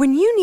When you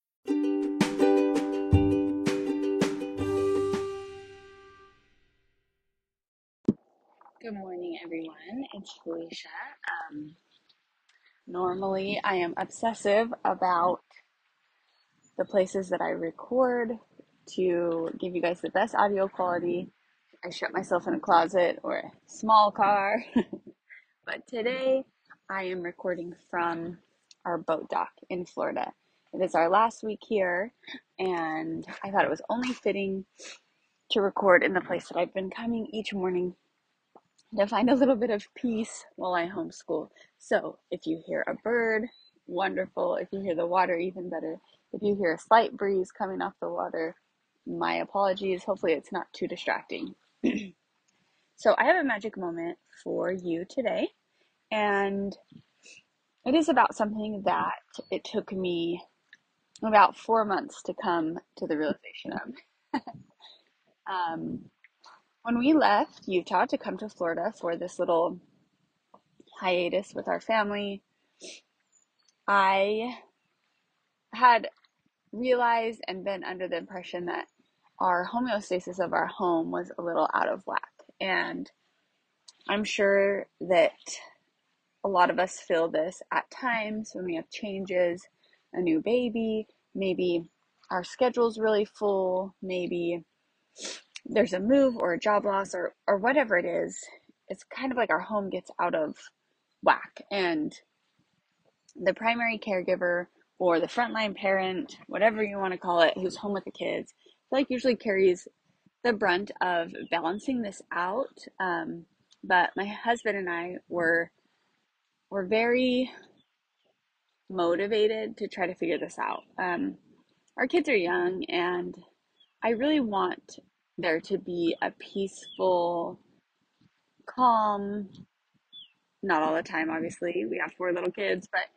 Good morning, everyone. It's Felicia. Normally, I am obsessive about the places that I record to give you guys the best audio quality. I shut myself in a closet or a small car. But today, I am recording from our boat dock in Florida. It is our last week here, and I thought it was only fitting to record in the place that I've been coming each morning to find a little bit of peace while I homeschool. So if you hear a bird, wonderful. If you hear the water, even better. If you hear a slight breeze coming off the water, my apologies. Hopefully it's not too distracting. So I have a magic moment for you today, and it is about something that it took me about 4 months to come to the realization of. When we left Utah to come to Florida for this little hiatus with our family, I had realized and been under the impression that our homeostasis of our home was a little out of whack. And I'm sure that a lot of us feel this at times when we have changes, a new baby, maybe our schedule's really full, maybe there's a move or a job loss or whatever it is. It's kind of like our home gets out of whack, and the primary caregiver or the frontline parent, whatever you want to call it, who's home with the kids, I feel like usually carries the brunt of balancing this out. But my husband and I were very motivated to try to figure this out. Our kids are young, and I really want there to be a peaceful, calm, not all the time, obviously, we have 4 little kids, but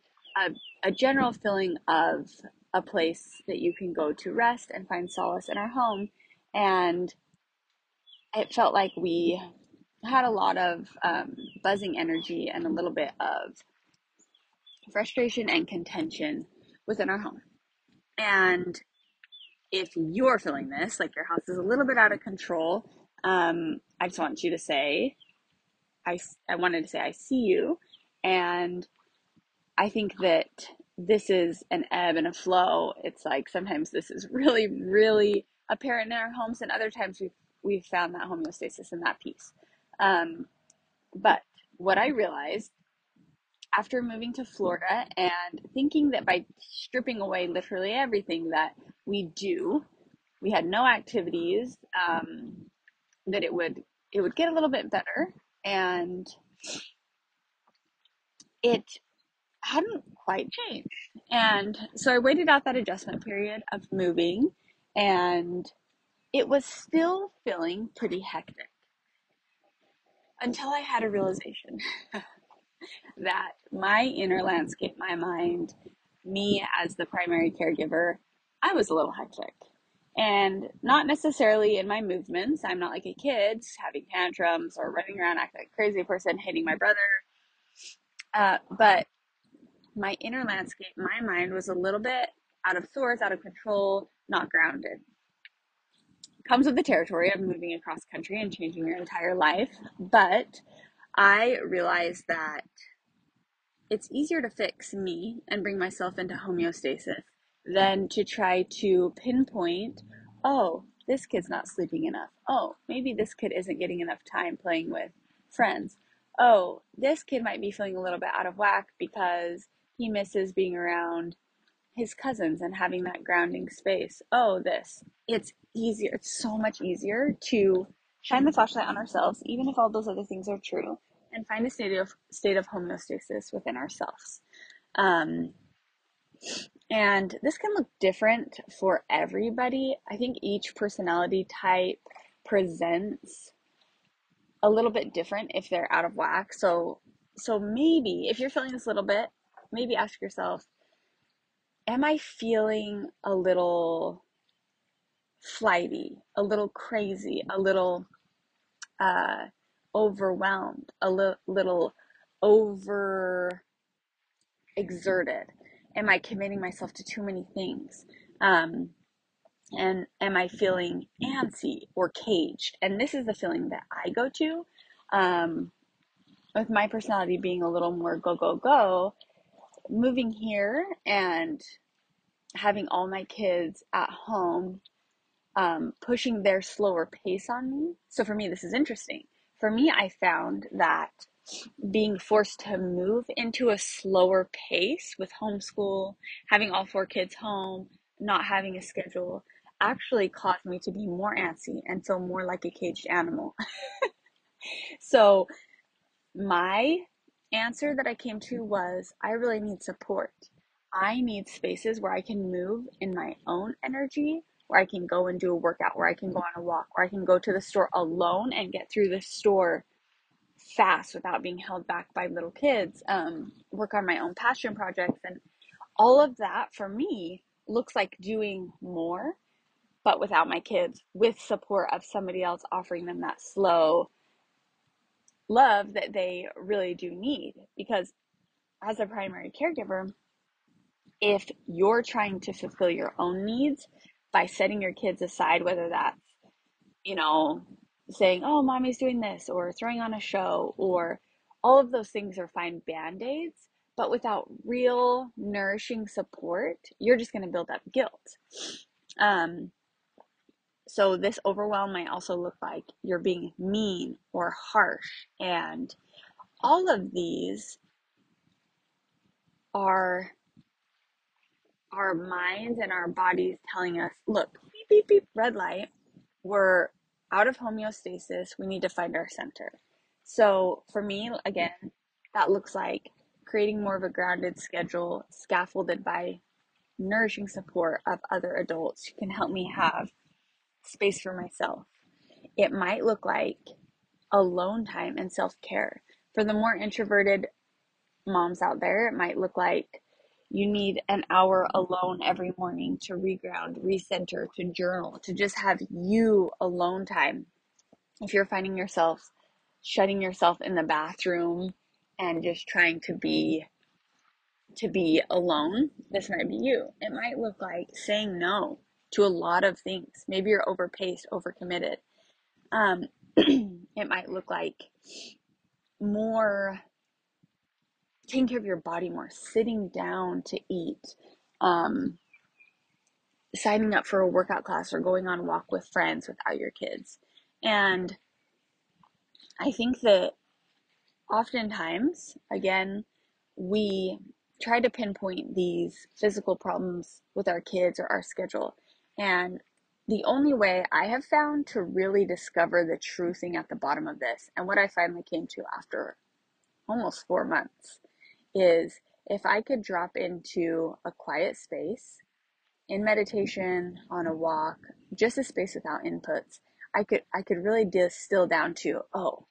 a general feeling of a place that you can go to rest and find solace in our home. And it felt like we had a lot of buzzing energy and a little bit of frustration and contention within our home. And if you're feeling this, like your house is a little bit out of control, I just want you to say, I wanted to say, I see you. And I think that this is an ebb and a flow. It's like sometimes this is really, really apparent in our homes, and other times we've found that homeostasis and that peace. But what I realized after moving to Florida and thinking that by stripping away literally everything that we do, we had no activities, that it would get a little bit better. And it hadn't quite changed. And so I waited out that adjustment period of moving, and it was still feeling pretty hectic until I had a realization that my inner landscape, my mind, me as the primary caregiver, I was a little hectic. And not necessarily in my movements. I'm not like a kid having tantrums or running around acting like a crazy person, hitting my brother. But my inner landscape, my mind, was a little bit out of sorts, out of control, not grounded. Comes with the territory of moving across country and changing your entire life. But I realized that it's easier to fix me and bring myself into homeostasis than to try to pinpoint, oh, this kid's not sleeping enough. Oh, maybe this kid isn't getting enough time playing with friends. Oh, this kid might be feeling a little bit out of whack because he misses being around his cousins and having that grounding space. Oh, this. It's easier. It's so much easier to shine the flashlight on ourselves, even if all those other things are true, and find a state of homeostasis within ourselves. And this can look different for everybody. I think each personality type presents a little bit different if they're out of whack. So maybe if you're feeling this a little bit, maybe ask yourself, am I feeling a little flighty, a little crazy, a little overwhelmed, a little over exerted? Am I committing myself to too many things? And am I feeling antsy or caged? And this is the feeling that I go to, with my personality being a little more go, go, go. Moving here and having all my kids at home, pushing their slower pace on me. So for me, this is interesting. For me, I found that being forced to move into a slower pace with homeschool, having all four kids home, not having a schedule, actually caused me to be more antsy and feel more like a caged animal. So my answer that I came to was, I really need support. I need spaces where I can move in my own energy, where I can go and do a workout, where I can go on a walk, where I can go to the store alone and get through the store fast without being held back by little kids, work on my own passion projects. And all of that for me looks like doing more, but without my kids, with support of somebody else offering them that slow love that they really do need. Because as a primary caregiver, if you're trying to fulfill your own needs by setting your kids aside, whether that's, saying, oh, mommy's doing this, or throwing on a show, or all of those things are fine band-aids, but without real nourishing support, you're just going to build up guilt. So this overwhelm might also look like you're being mean or harsh. And all of these are our minds and our bodies telling us, look, beep, beep, beep, red light. We're out of homeostasis. We need to find our center. So for me, again, that looks like creating more of a grounded schedule, scaffolded by nourishing support of other adults who can help me have space for myself. It might look like alone time and self-care. For the more introverted moms out there, it might look like you need an hour alone every morning to reground, recenter, to journal, to just have you alone time. If you're finding yourself shutting yourself in the bathroom and just trying to be alone, this might be you. It might look like saying no to a lot of things. Maybe you're overpaced, overcommitted. It might look like more taking care of your body, more sitting down to eat, signing up for a workout class, or going on a walk with friends without your kids. And I think that oftentimes, again, we try to pinpoint these physical problems with our kids or our schedule. And the only way I have found to really discover the true thing at the bottom of this, and what I finally came to after almost 4 months, is if I could drop into a quiet space, in meditation, on a walk, just a space without inputs, I could really distill down to, oh,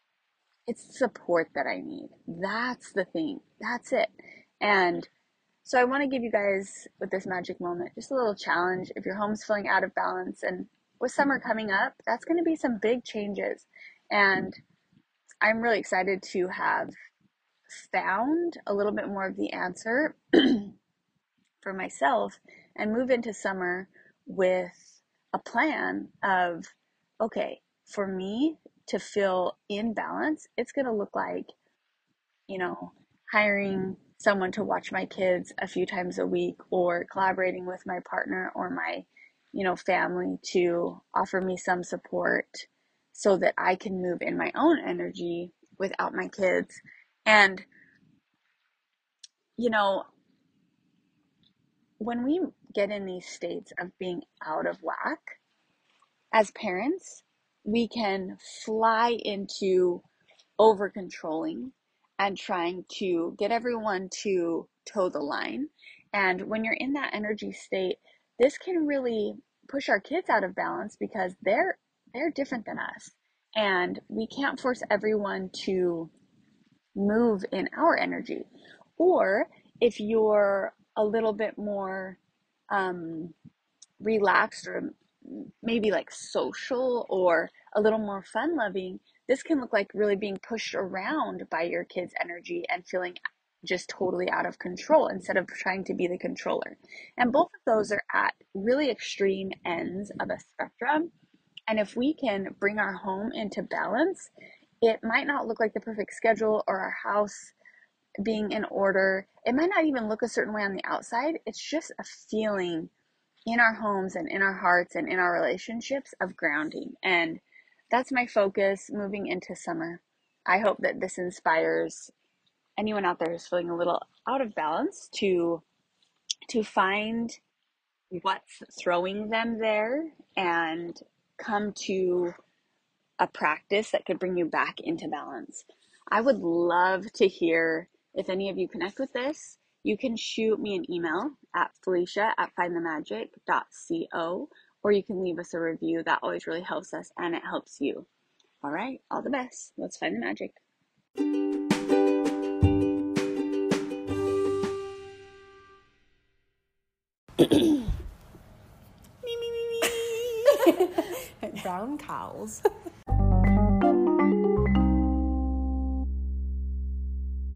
it's support that I need. That's the thing. That's it. And so I want to give you guys, with this magic moment, just a little challenge. If your home's feeling out of balance, and with summer coming up, that's going to be some big changes. And I'm really excited to have found a little bit more of the answer for myself and move into summer with a plan of, okay, for me to feel in balance, it's going to look like, hiring someone to watch my kids a few times a week, or collaborating with my partner or my, family to offer me some support so that I can move in my own energy without my kids. And, when we get in these states of being out of whack as parents, we can fly into over controlling and trying to get everyone to toe the line. And when you're in that energy state, this can really push our kids out of balance, because they're different than us, and we can't force everyone to move in our energy. Or if you're a little bit more relaxed, or maybe like social or a little more fun loving, this can look like really being pushed around by your kids' energy and feeling just totally out of control instead of trying to be the controller. And both of those are at really extreme ends of a spectrum. And if we can bring our home into balance, it might not look like the perfect schedule or our house being in order. It might not even look a certain way on the outside. It's just a feeling in our homes and in our hearts and in our relationships of grounding. And that's my focus moving into summer. I hope that this inspires anyone out there who's feeling a little out of balance to find what's throwing them there and come to a practice that could bring you back into balance. I would love to hear if any of you connect with this. You can shoot me an email at felicia@findthemagic.co, or you can leave us a review. That always really helps us, and it helps you. All right, all the best. Let's find the magic. Brown cows.